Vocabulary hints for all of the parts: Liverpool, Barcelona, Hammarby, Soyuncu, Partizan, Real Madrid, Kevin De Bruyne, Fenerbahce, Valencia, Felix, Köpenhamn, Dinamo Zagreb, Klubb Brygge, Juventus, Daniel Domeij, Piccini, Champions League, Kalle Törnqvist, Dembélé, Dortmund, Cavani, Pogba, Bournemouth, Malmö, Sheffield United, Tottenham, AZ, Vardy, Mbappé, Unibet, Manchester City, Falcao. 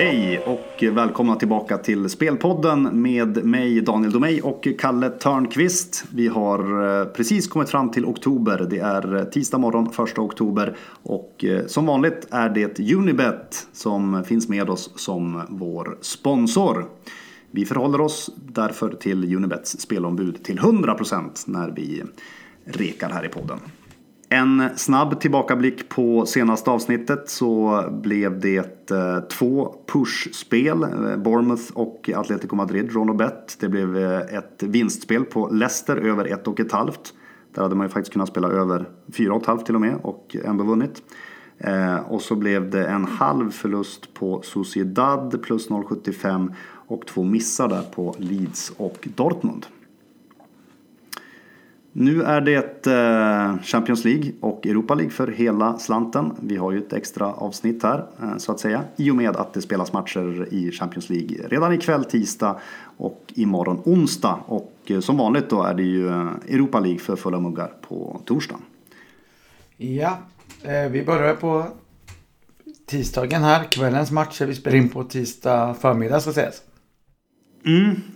Hej och välkomna tillbaka till Spelpodden med mig Daniel Domeij och Kalle Törnqvist. Vi har precis kommit fram till oktober. Det är tisdag morgon 1 oktober och som vanligt är det Unibet som finns med oss som vår sponsor. Vi förhåller oss därför till Unibets spelombud till 100% när vi rekar här i podden. En snabb tillbakablick på senaste avsnittet så blev det 2 pushspel, Bournemouth och Atletico Madrid, Ronobet. Det blev ett vinstspel på Leicester över 1,5. Där hade man ju faktiskt kunnat spela över 4,5 till och med och ändå vunnit. Och så blev det en halv förlust på Sociedad plus 0,75 och 2 missar där på Leeds och Dortmund. Nu är det Champions League och Europa League för hela slanten. Vi har ju ett extra avsnitt här så att säga. I och med att det spelas matcher i Champions League redan ikväll tisdag och imorgon onsdag. Och som vanligt då är det ju Europa League för fulla muggar på torsdag. Ja, vi börjar på tisdagen här. Kvällens matcher vi spelar in på tisdag förmiddag så att säga.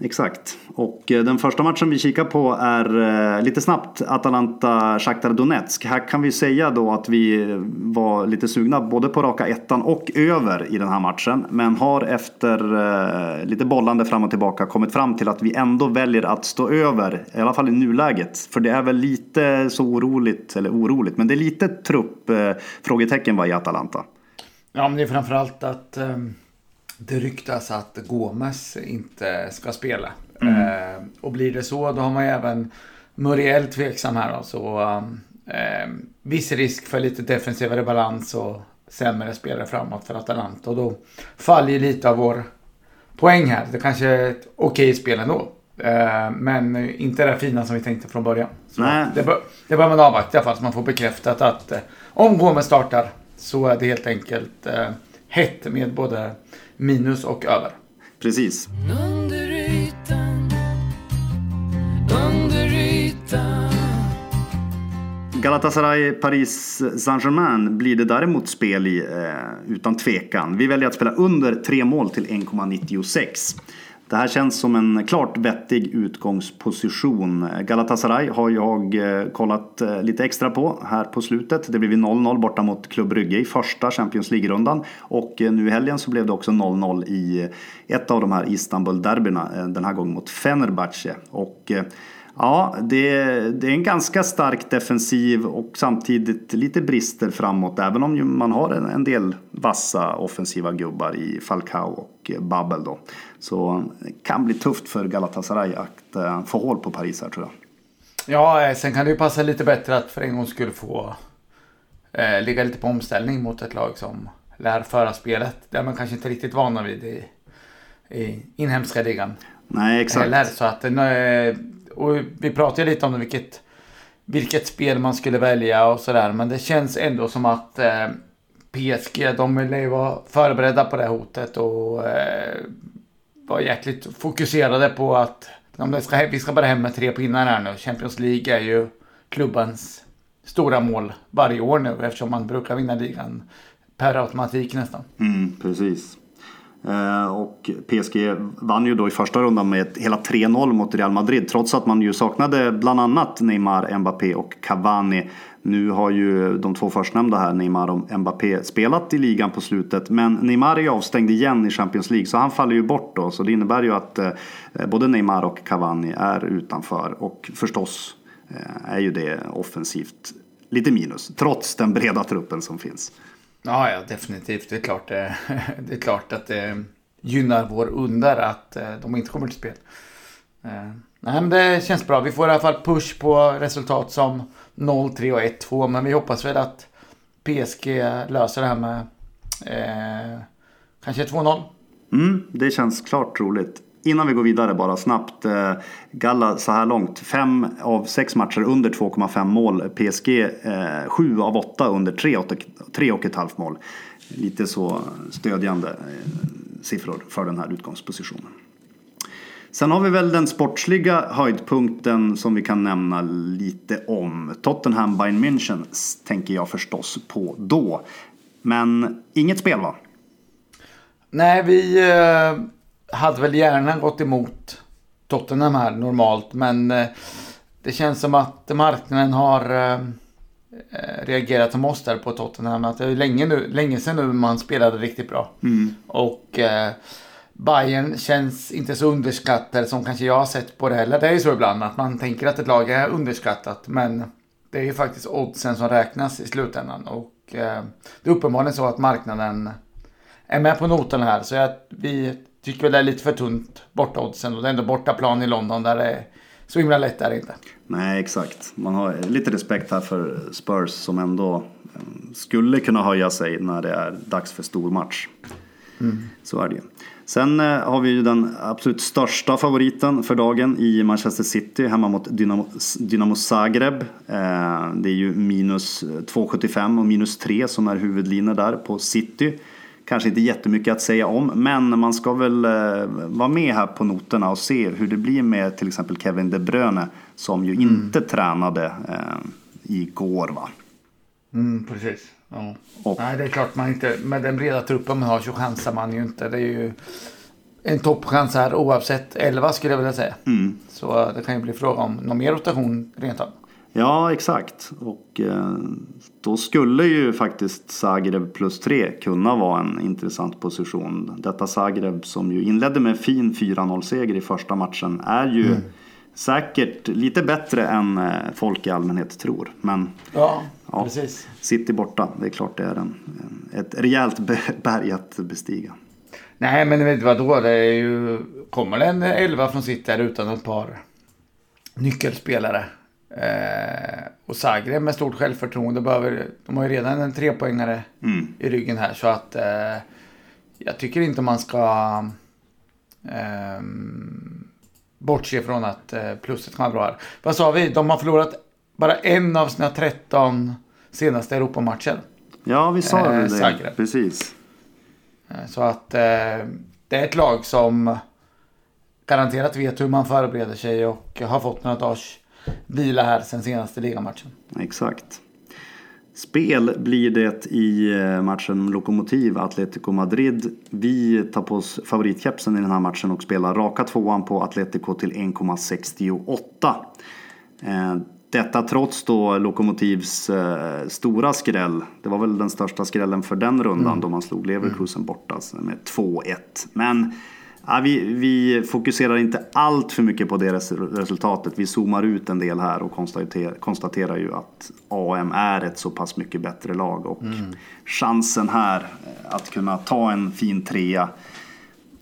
Exakt. Och den första matchen vi kikar på är lite snabbt Atalanta-Shakhtar Donetsk. Här kan vi säga då att vi var lite sugna både på raka ettan och över i den här matchen. Men har efter lite bollande fram och tillbaka kommit fram till att vi ändå väljer att stå över. I alla fall i nuläget. För det är väl lite så oroligt, eller oroligt. Men det är lite truppfrågetecken i Atalanta. Ja, men det är framförallt att... Det ryktas att Gomes inte ska spela. Och blir det så, då har man ju även Muriel tveksam här. Då, så viss risk för lite defensivare balans och sämre spelare framåt för Atalanta. Och då faller ju lite av vår poäng här. Det kanske är ett okej spel ändå. Men inte det fina som vi tänkte från början. Så det bör man avvakta i alla fall så man får bekräftat att om Gomes startar så är det helt enkelt... hett med både minus och över. Precis. Under ytan. Galatasaray, Paris Saint-Germain blir det däremot spel i utan tvekan. Vi väljer att spela under 3 mål till 1,96. Det här känns som en klart vettig utgångsposition. Galatasaray har jag kollat lite extra på här på slutet. Det blev 0-0 borta mot Klubb Brygge i första Champions League-rundan. Och nu i helgen så blev det också 0-0 i ett av de här Istanbul-derbyna. Den här gången mot Fenerbahce. Och ja, det är en ganska stark defensiv och samtidigt lite brister framåt. Även om man har en del vassa offensiva gubbar i Falcao och Babel då. Så det kan bli tufft för Galatasaray att få håll på Paris här tror jag. Ja, sen kan det ju passa lite bättre att för en gång skulle få ligga lite på omställning mot ett lag som lär föra spelet. Där man kanske inte är riktigt vana vid i inhemska ligan. Nej, exakt. Eller så att... Och vi pratade lite om vilket spel man skulle välja och sådär. Men det känns ändå som att PSG, de ville vara förberedda på det hotet. Och var jäkligt fokuserade på att vi ska bara hem med 3 pinnar här nu. Champions League är ju klubbens stora mål varje år nu. Eftersom man brukar vinna ligan per automatik nästan. Precis. Och PSG vann ju då i första rundan med hela 3-0 mot Real Madrid trots att man ju saknade bland annat Neymar, Mbappé och Cavani. Nu har ju de 2 förstnämnda här, Neymar och Mbappé, spelat i ligan på slutet. Men Neymar är ju avstängd igen i Champions League så han faller ju bort då. Så det innebär ju att både Neymar och Cavani är utanför och förstås är ju det offensivt lite minus trots den breda truppen som finns. Ja, definitivt. Det är klart att det gynnar vår under att de inte kommer till spel. Nej, men det känns bra. Vi får i alla fall push på resultat som 0-3 och 1-2. Men vi hoppas väl att PSG löser det här med kanske 2-0. Det känns klart roligt. Innan vi går vidare bara snabbt, Galla så här långt 5 av 6 matcher under 2,5 mål, PSG 7 av 8 under 3,5 mål. Lite så stödjande siffror för den här utgångspositionen. Sen har vi väl den sportsliga höjdpunkten som vi kan nämna lite om. Tottenham Bayern München tänker jag förstås på då. Men inget spel va? Nej, vi hade väl gärna gått emot Tottenham här normalt, men det känns som att marknaden har reagerat som oss där på Tottenham. Att det är länge sedan nu man spelade riktigt bra. Mm. Och Bayern känns inte så underskattad som kanske jag har sett på det heller. Det är ju så ibland att man tänker att ett lag är underskattat, men det är ju faktiskt oddsen som räknas i slutändan. Och det är uppenbarligen så att marknaden är med på noten här. Så vi tycker väl det är lite för tunt borta oddsen. Och det är ändå borta plan i London där det är så himla lätt där inte. Nej, exakt. Man har lite respekt här för Spurs som ändå skulle kunna höja sig när det är dags för stor match. Mm. Så är det ju. Sen har vi ju den absolut största favoriten för dagen i Manchester City hemma mot Dinamo Zagreb. Det är ju minus 2,75 och minus 3 som är huvudlinjer där på City. Kanske inte jättemycket att säga om, men man ska väl vara med här på noterna och se hur det blir med till exempel Kevin De Bruyne som ju inte tränade igår, va? Mm, precis. Ja. Nej, det är klart man inte, med den breda truppen man har så chansar man ju inte. Det är ju en toppchans här oavsett 11 skulle jag vilja säga. Mm. Så det kan ju bli fråga om någon mer rotation rent av. Ja, exakt. Och då skulle ju faktiskt Zagreb plus 3 kunna vara en intressant position. Detta Zagreb som ju inledde med en fin 4-0-seger i första matchen är ju säkert lite bättre än folk i allmänhet tror. Men ja, precis. City borta, det är klart det är ett rejält berg att bestiga. Nej, men vet du vad då? Det är ju, kommer det en 11 från City utan ett par nyckelspelare? Och Zagreb med stort självförtroende de har ju redan en 3-poängare i ryggen här, så att jag tycker inte man ska bortse från att plusset kan vara bra här. Vad sa vi? De har förlorat bara en av sina 13 senaste Europamatcher. Ja, vi sa det Zagreb. Precis. Så att det är ett lag som garanterat vet hur man förbereder sig och har fått några dags vila här sen senaste ligamatchen. Exakt. Spel blir det i matchen Lokomotiv Atletico Madrid. Vi tar på oss favoritkepsen i den här matchen och spelar raka tvåan på Atletico till 1,68. Detta trots då Lokomotivs stora skräll. Det var väl den största skrällen för den rundan då man slog Leverkusen borta med 2-1. Men ja, vi fokuserar inte allt för mycket på det resultatet. Vi zoomar ut en del här och konstaterar ju att AM är ett så pass mycket bättre lag. Och chansen här att kunna ta en fin trea.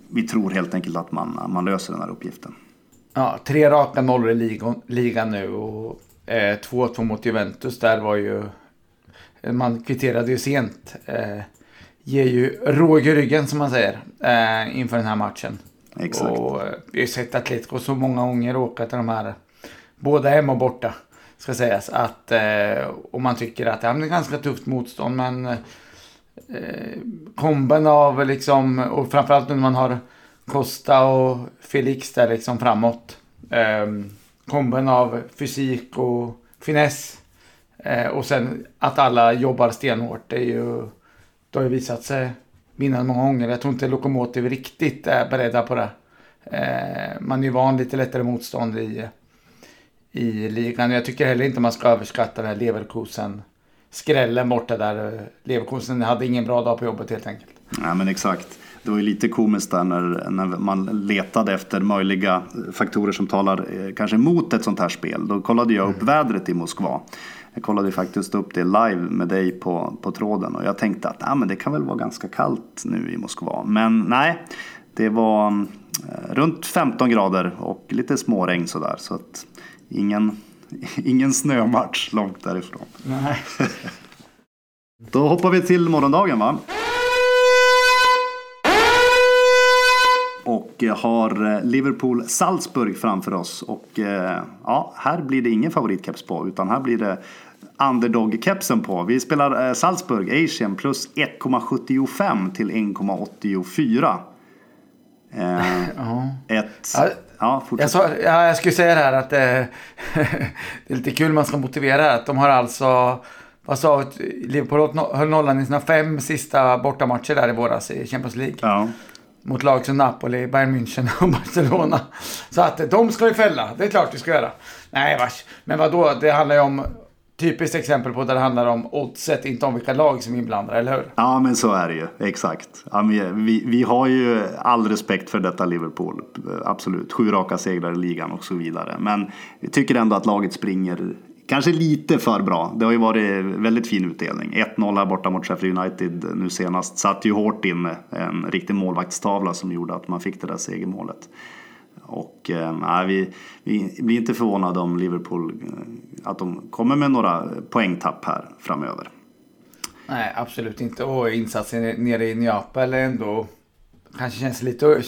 Vi tror helt enkelt att man löser den här uppgiften. Ja, 3 raka nollor i ligan nu och 2-2 mot Juventus. Där var ju, man kvitterade ju sent. Ger ju råg i ryggen som man säger inför den här matchen. Exakt. Och vi har sett Atletico så många gånger åka till de här båda hemma och borta ska sägas att och man tycker att det är ganska tufft motstånd, men komben av liksom, och framförallt när man har Costa och Felix där liksom framåt, komben av fysik och finess och sen att alla jobbar stenhårt, det är ju, det har ju visat sig vinna många gånger. Jag tror inte Lokomotiv riktigt är beredda på det. Man är ju van lite lättare motstånd i ligan. Jag tycker heller inte man ska överskatta den här Leverkusen-skrällen borta där. Leverkusen hade ingen bra dag på jobbet helt enkelt. Ja, men exakt. Det var ju lite komiskt där när man letade efter möjliga faktorer som talar kanske mot ett sånt här spel. Då kollade jag upp vädret i Moskva. Jag kollade faktiskt upp det live med dig på tråden och jag tänkte att men det kan väl vara ganska kallt nu i Moskva. Men nej, det var runt 15 grader och lite småregn sådär. Så att ingen snömatch långt därifrån. Nej. Då hoppar vi till morgondagen, va? Och har Liverpool Salzburg framför oss. Och ja, här blir det ingen favoritkeps på, utan här blir det underdog-kepsen på. Vi spelar Salzburg, Asian plus 1,75 till 1,84. Jag skulle säga det här att det är lite kul man ska motivera att de har alltså... och sa att Liverpool höll nollan i sina 5 sista bortamatcher där i våras i Champions League. Ja. Mot lag som Napoli, Bayern München och Barcelona. Så att de ska ju fälla, det är klart vi ska göra. Nej vars, men vadå, det handlar ju om typiskt exempel på där det handlar om oddset, inte om vilka lag som inblandar, eller hur? Ja, men så är det ju, exakt. Ja, vi har ju all respekt för detta Liverpool, absolut. 7 raka segrar i ligan och så vidare. Men vi tycker ändå att laget springer kanske lite för bra. Det har ju varit väldigt fin utdelning. 1-0 här borta mot Sheffield United nu senast. Satt ju hårt in en riktig målvaktstavla som gjorde att man fick det där segermålet. Och vi blir inte förvånade om Liverpool att de kommer med några poängtapp här framöver. Nej, absolut inte. Och insatsen nere i Neapel ändå kanske känns lite,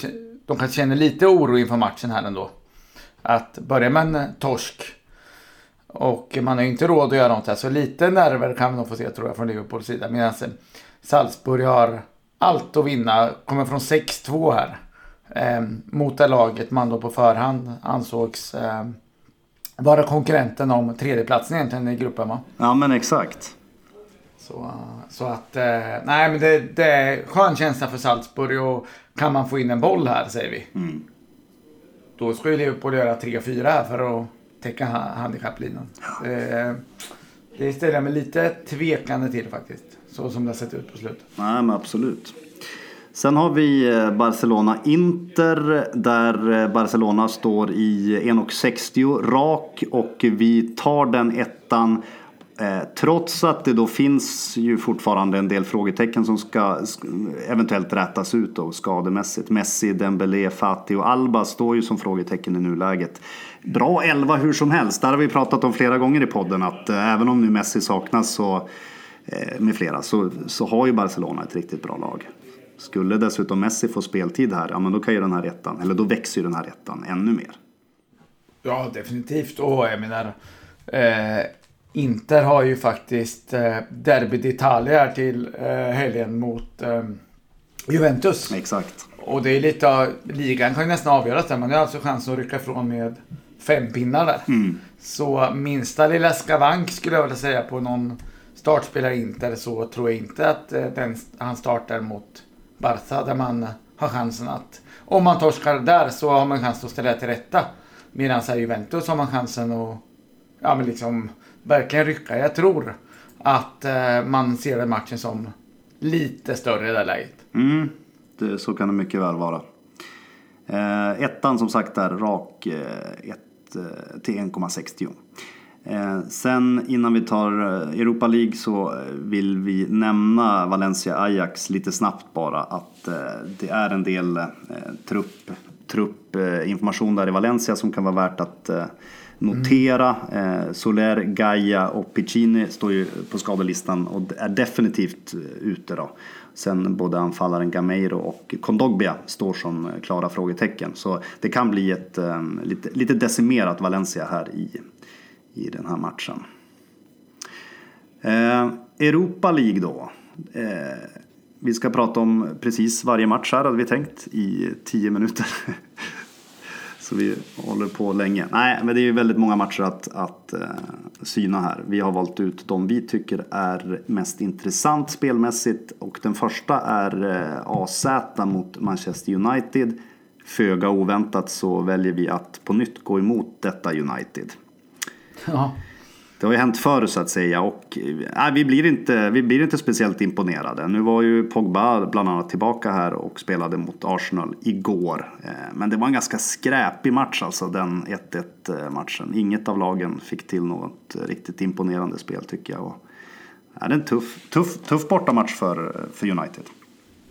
de kanske känner lite oro inför matchen här ändå. Att börja med en torsk och man har ju inte råd att göra något här, så lite nerver kan man nog få se, tror jag, från Liverpools sida. Medan Salzburg har allt att vinna, kommer från 6-2 här. Mot det laget man då på förhand ansågs vara konkurrenten om tredjeplatsen egentligen i gruppen, va? Ja, men exakt. Så att nej, men det är skön känsla för Salzburg, och kan man få in en boll här, säger vi. Mm. Då ska ju Liverpool göra 3-4 här för att täcka handikapplinan. Ja. Det ställer jag mig lite tvekande till faktiskt, så som det har sett ut på slutet. Nej, men absolut. Sen har vi Barcelona-Inter, där Barcelona står i 1,60 rak, och vi tar den ettan trots att det då finns ju fortfarande en del frågetecken som ska eventuellt rättas ut då, skademässigt. Messi, Dembélé, Fati och Alba står ju som frågetecken i nuläget. Bra 11 hur som helst, där har vi pratat om flera gånger i podden att även om nu Messi saknas så, med flera, så har ju Barcelona ett riktigt bra lag. Skulle dessutom Messi få speltid här, ja, men då kan ju den här ettan, eller då växer ju den här ettan ännu mer. Ja, definitivt. Och jag menar, Inter har ju faktiskt derby d'Italia här till helgen mot Juventus. Exakt. Och det är lite, ligan kan ju nästan avgöras där, men det är alltså chansen att rycka ifrån med 5 pinnar där. Mm. Så minsta lilla skavank skulle jag vilja säga på någon startspelare Inter, så tror jag inte att han startar mot Barca, där man har chansen att, om man torskar där så har man chansen att ställa till rätta, medan så här Juventus har man chansen att, ja, men liksom verkligen rycka. Jag tror att man ser den matchen som lite större i det läget. Mm, så kan det mycket väl vara. Ettan som sagt där rak till 1,60. Sen innan vi tar Europa League så vill vi nämna Valencia-Ajax lite snabbt bara, att det är en del truppinformation där i Valencia som kan vara värt att notera. Soler, Gaia och Piccini står ju på skadelistan och är definitivt ute då. Sen både anfallaren Gameiro och Kondogbia står som klara frågetecken, så det kan bli ett lite decimerat Valencia här i den här matchen. Europa League då. Vi ska prata om precis varje match här, hade vi tänkt, i 10 minuter. Så vi håller på länge. Nej, men det är ju väldigt många matcher att syna här. Vi har valt ut de vi tycker är mest intressant spelmässigt, och den första är AZ mot Manchester United. Föga oväntat så väljer vi att på nytt gå emot detta United. Ja. Det har ju hänt förr så att säga, och nej, vi blir inte speciellt imponerade. Nu var ju Pogba bland annat tillbaka här och spelade mot Arsenal igår, men det var en ganska skräpig match alltså, den 1-1 matchen. Inget av lagen fick till något riktigt imponerande spel, tycker jag. Och det är en tuff bortamatch för United.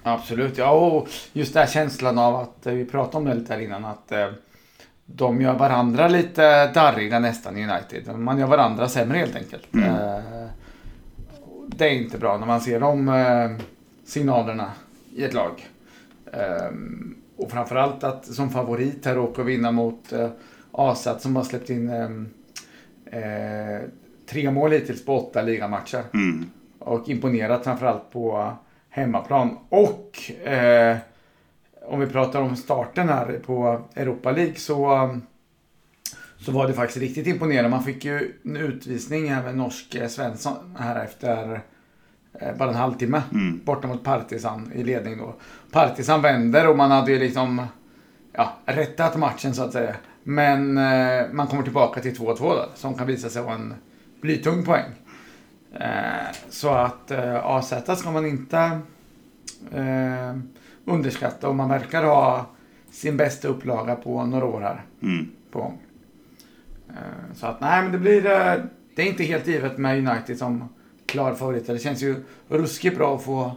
Absolut, ja, och just den här känslan av att vi pratade om det lite här innan, att de gör varandra lite darriga nästan i United. Man gör varandra sämre helt enkelt. Mm. Det är inte bra när man ser de signalerna i ett lag. Och framförallt att som favorit här åker vinna mot AZ som har släppt in 3 mål hittills på 8 ligamatcher. Mm. Och imponerat framförallt på hemmaplan. Och om vi pratar om starten här på Europa League, så så var det faktiskt riktigt imponerande. Man fick ju en utvisning även norsk Svensson här efter bara en halvtimme borta mot Partizan i ledning då. Partizan vänder och man hade ju liksom rättat matchen så att säga. Men man kommer tillbaka till 2-2 då, som kan visa sig vara en blytung poäng. Så att AZ ska man inte underskatta, och man verkar ha sin bästa upplaga på några år här på. Så att nej, men det blir det är inte helt givet med United som klar favorit. Det känns ju ruskigt bra att få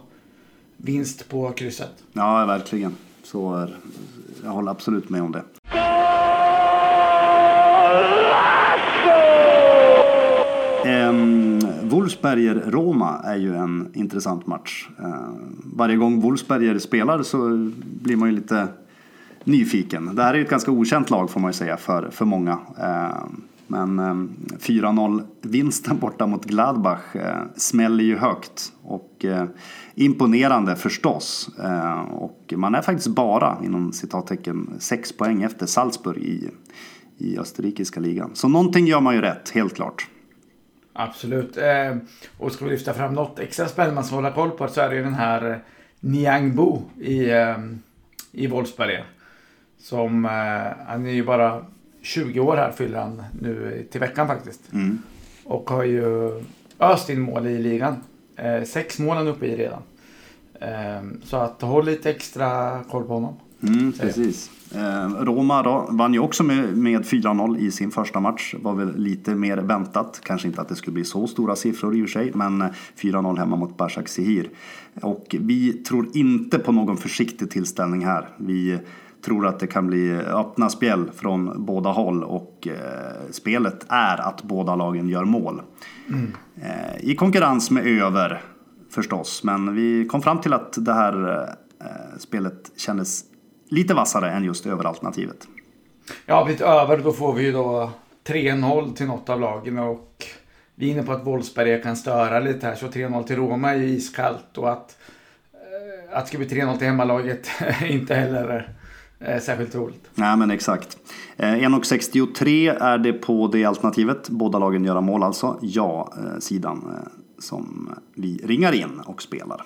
vinst på krysset. Ja, verkligen. Så jag håller absolut med om det. Wolfsberger-Roma är ju en intressant match. Varje gång Wolfsberger spelar så blir man ju lite nyfiken. Det här är ju ett ganska okänt lag får man ju säga för många. Men 4-0-vinsten borta mot Gladbach smäller ju högt och imponerande förstås. Och man är faktiskt bara, inom citattecken, 6 poäng efter Salzburg i österrikiska ligan. Så någonting gör man ju rätt, helt klart. Absolut. Och ska vi lyfta fram något extra spännande som håller koll på, så är det ju den här Niangbo i Wolfsberg. Som han är ju bara 20 år här, fyller han nu till veckan faktiskt. Mm. Och har ju öst in mål i ligan. 6 mål han uppe i redan. Så att håll lite extra koll på honom. Mm, precis. Roma då vann ju också med 4-0 i sin första match. Var väl lite mer väntat. Kanske inte att det skulle bli så stora siffror i och för sig, men 4-0 hemma mot Başak Şehir. Och vi tror inte på någon försiktig tillställning här. Vi tror att det kan bli öppna spel från båda håll, och spelet är att båda lagen gör mål. Mm. I konkurrens med över förstås, men vi kom fram till att det här spelet kändes lite vassare än just överalternativet. Ja, blivit över då får vi ju då 3-0 till något av lagen, och vi är inne på att Wolfsberg kan störa lite här, så 3-0 till Roma är ju iskallt, och att det ska bli 3-0 till hemmalaget inte heller särskilt roligt. Nej, men exakt. 1,63 är det på det alternativet. Båda lagen göra mål alltså. Ja, sidan som vi ringar in och spelar.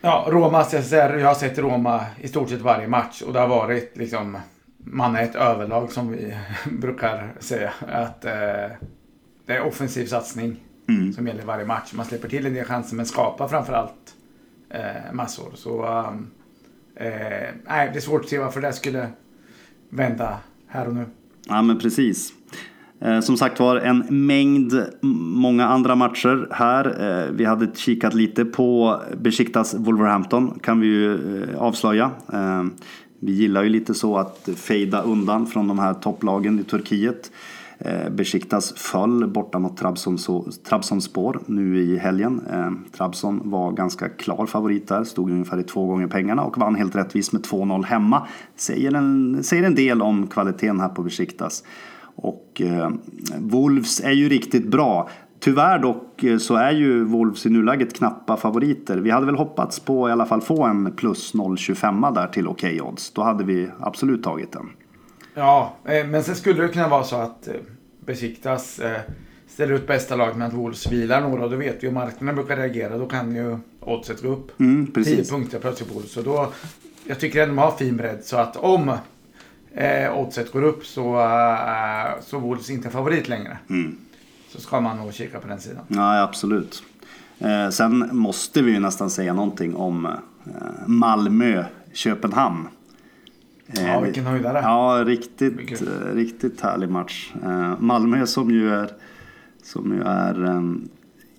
Ja, Roma, jag har sett Roma i stort sett varje match, och det har varit liksom, man är ett överlag som vi brukar säga, att det är offensiv satsning som gäller varje match. Man släpper till en del chanser men skapar framförallt massor. Så nej, det är svårt att se varför det skulle vända här och nu. Ja, men precis. Som sagt var, en mängd många andra matcher här. Vi hade kikat lite på Besiktas Wolverhampton, kan vi ju avslöja. Vi gillar ju lite så att fejda undan från de här topplagen i Turkiet. Besiktas föll borta mot Trabzonspor nu i helgen. Trabzon var ganska klar favorit där, stod ungefär i 2 gånger pengarna och vann helt rättvist med 2-0 hemma. Säger en del om kvaliteten här på Besiktas. Och Wolves är ju riktigt bra. Tyvärr dock så är ju Wolves i nuläget knappa favoriter. Vi hade väl hoppats på i alla fall få en plus 0,25 där till okej odds. Då hade vi absolut tagit den. Ja, men sen skulle det kunna vara så att Besiktas ställer ut bästa lag med att Wolves vilar några. Då vet vi ju marknaden brukar reagera. Då kan ju oddset gå upp 10 punkter plötsligt på Wolves. Så då, jag tycker att de har fin bredd. Så att om oddset går upp så Wolves inte favorit längre. Så ska man nog kika på den sidan. Ja, absolut. Sen måste vi ju nästan säga någonting om Malmö-Köpenhamn. Ja, vilken höjdare. Ja, riktigt härlig match. Malmö som ju är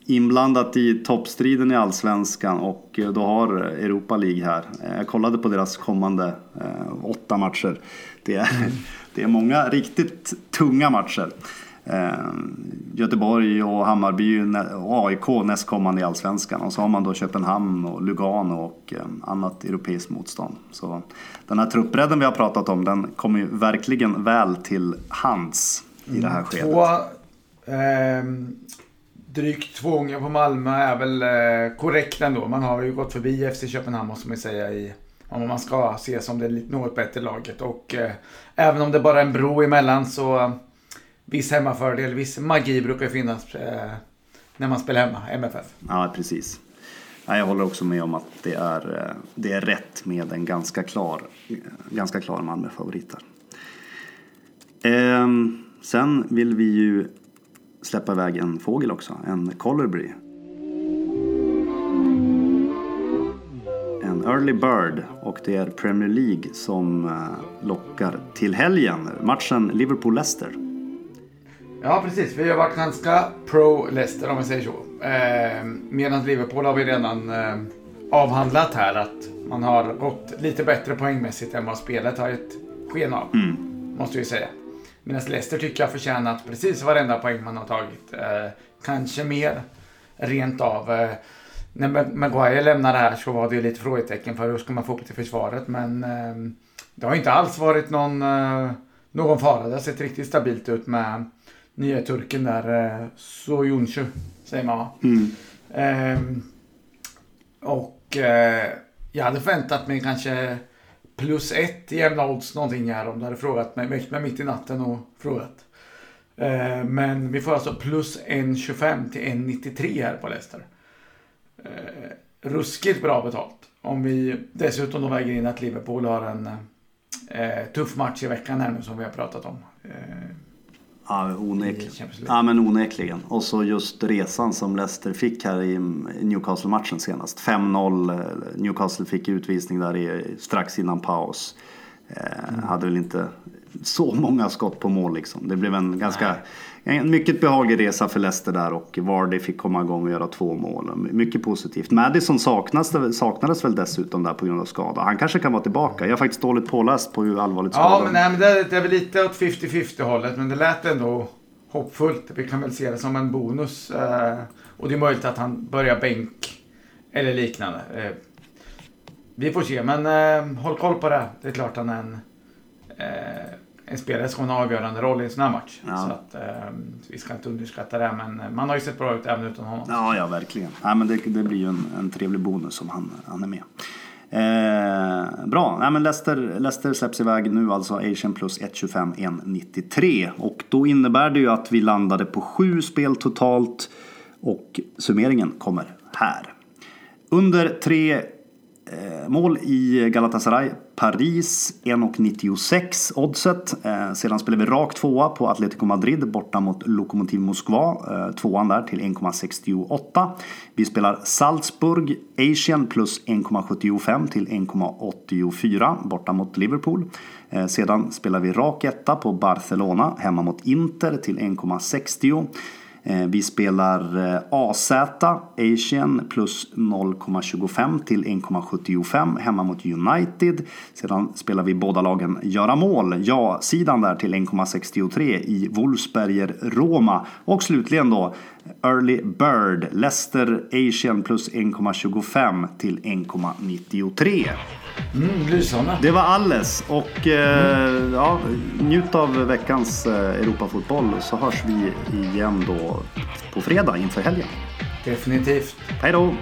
inblandat i toppstriden i Allsvenskan, och då har Europa League här. Jag kollade på deras kommande 8 matcher. Det är många riktigt tunga matcher. Göteborg och Hammarby och AIK nästkommande i Allsvenskan, och så har man då Köpenhamn och Lugano och annat europeiskt motstånd. Så den här truppbredden vi har pratat om, den kommer ju verkligen väl till hands i det här skedet. Drygt 2 gånger på Malmö är väl korrekt ändå. Man har ju gått förbi FC Köpenhamn, måste man säga, om man ska se som det något bättre laget. Och även om det bara är en bro emellan, så viss hemmafördel, viss magi brukar ju finnas när man spelar hemma, MFF. Ja, precis. Jag håller också med om att det är rätt med en ganska klar man med favoriter. Sen vill vi ju släppa iväg en fågel också, en colibri. En early bird, och det är Premier League som lockar till helgen. Matchen Liverpool-Leicester. Ja, precis. Vi har varit ganska pro-Leicester om vi säger så. Medan Liverpool har vi redan avhandlat här att man har gått lite bättre poängmässigt än vad spelet har ett sken av. Mm. Måste vi säga. Medan Leicester tycker jag förtjänat precis varenda poäng man har tagit. Kanske mer rent av. När Maguire lämnar det här så var det ju lite frågetecken för hur ska man få upp till försvaret. Men det har inte alls varit någon fara. Det har sett riktigt stabilt ut med nya turken där. Soyuncu säger man va? Mm. Jag hade förväntat mig kanske +1 i jämna odds någonting här om du hade frågat mig. Väckt mig mitt i natten och frågat. Men vi får alltså +1,25 till 1,93 här på Leicester. Ruskigt bra betalt. Om vi dessutom då väger in att Liverpool har en tuff match i veckan här nu som vi har pratat om. Ja, men onekligen. Och så just resan som Leicester fick här i Newcastle-matchen senast. 5-0. Newcastle fick utvisning där strax innan paus. Hade väl inte så många skott på mål liksom. Det blev en mycket behaglig resa för Leicester där, och Vardy fick komma igång och göra 2 mål. Mycket positivt. Madison saknades väl dessutom där på grund av skada. Han kanske kan vara tillbaka. Jag är faktiskt dåligt påläst på hur allvarligt skadan. Ja, men det är väl lite åt 50-50 hållet, men det lät ändå hoppfullt. Vi kan väl se det som en bonus. Och det är möjligt att han börjar bänk eller liknande. Vi får se, men håll koll på det. Det är klart han är en spelare som har en avgörande roll i en sån här match. Ja. Så att, vi ska inte underskatta det, men man har ju sett bra ut även utan honom. Ja, verkligen. Ja, men det blir ju en trevlig bonus om han är med. Bra. Ja, men Leicester släpps iväg nu, alltså Asian plus 1,25, 1,93. Och då innebär det ju att vi landade på 7 spel totalt, och summeringen kommer här. Under 3 mål i Galatasaray, Paris 1,96 oddset. Sedan spelar vi rakt 2 på Atletico Madrid borta mot Lokomotiv Moskva. 2 där till 1,68. Vi spelar Salzburg Asian plus 1,75 till 1,84 borta mot Liverpool. Sedan spelar vi rak 1 på Barcelona hemma mot Inter till 1,60. Vi spelar AZ Asian plus 0,25 till 1,75 hemma mot United. Sedan spelar vi båda lagen göra mål. Ja, sidan där till 1,63 i Wolfsberger Roma. Och slutligen då Early Bird Leicester Asian plus 1,25 till 1,93. Det var alles. Och ja, njut av veckans Europafotboll, så hörs vi igen då på fredag inför helgen. Definitivt. Hej då!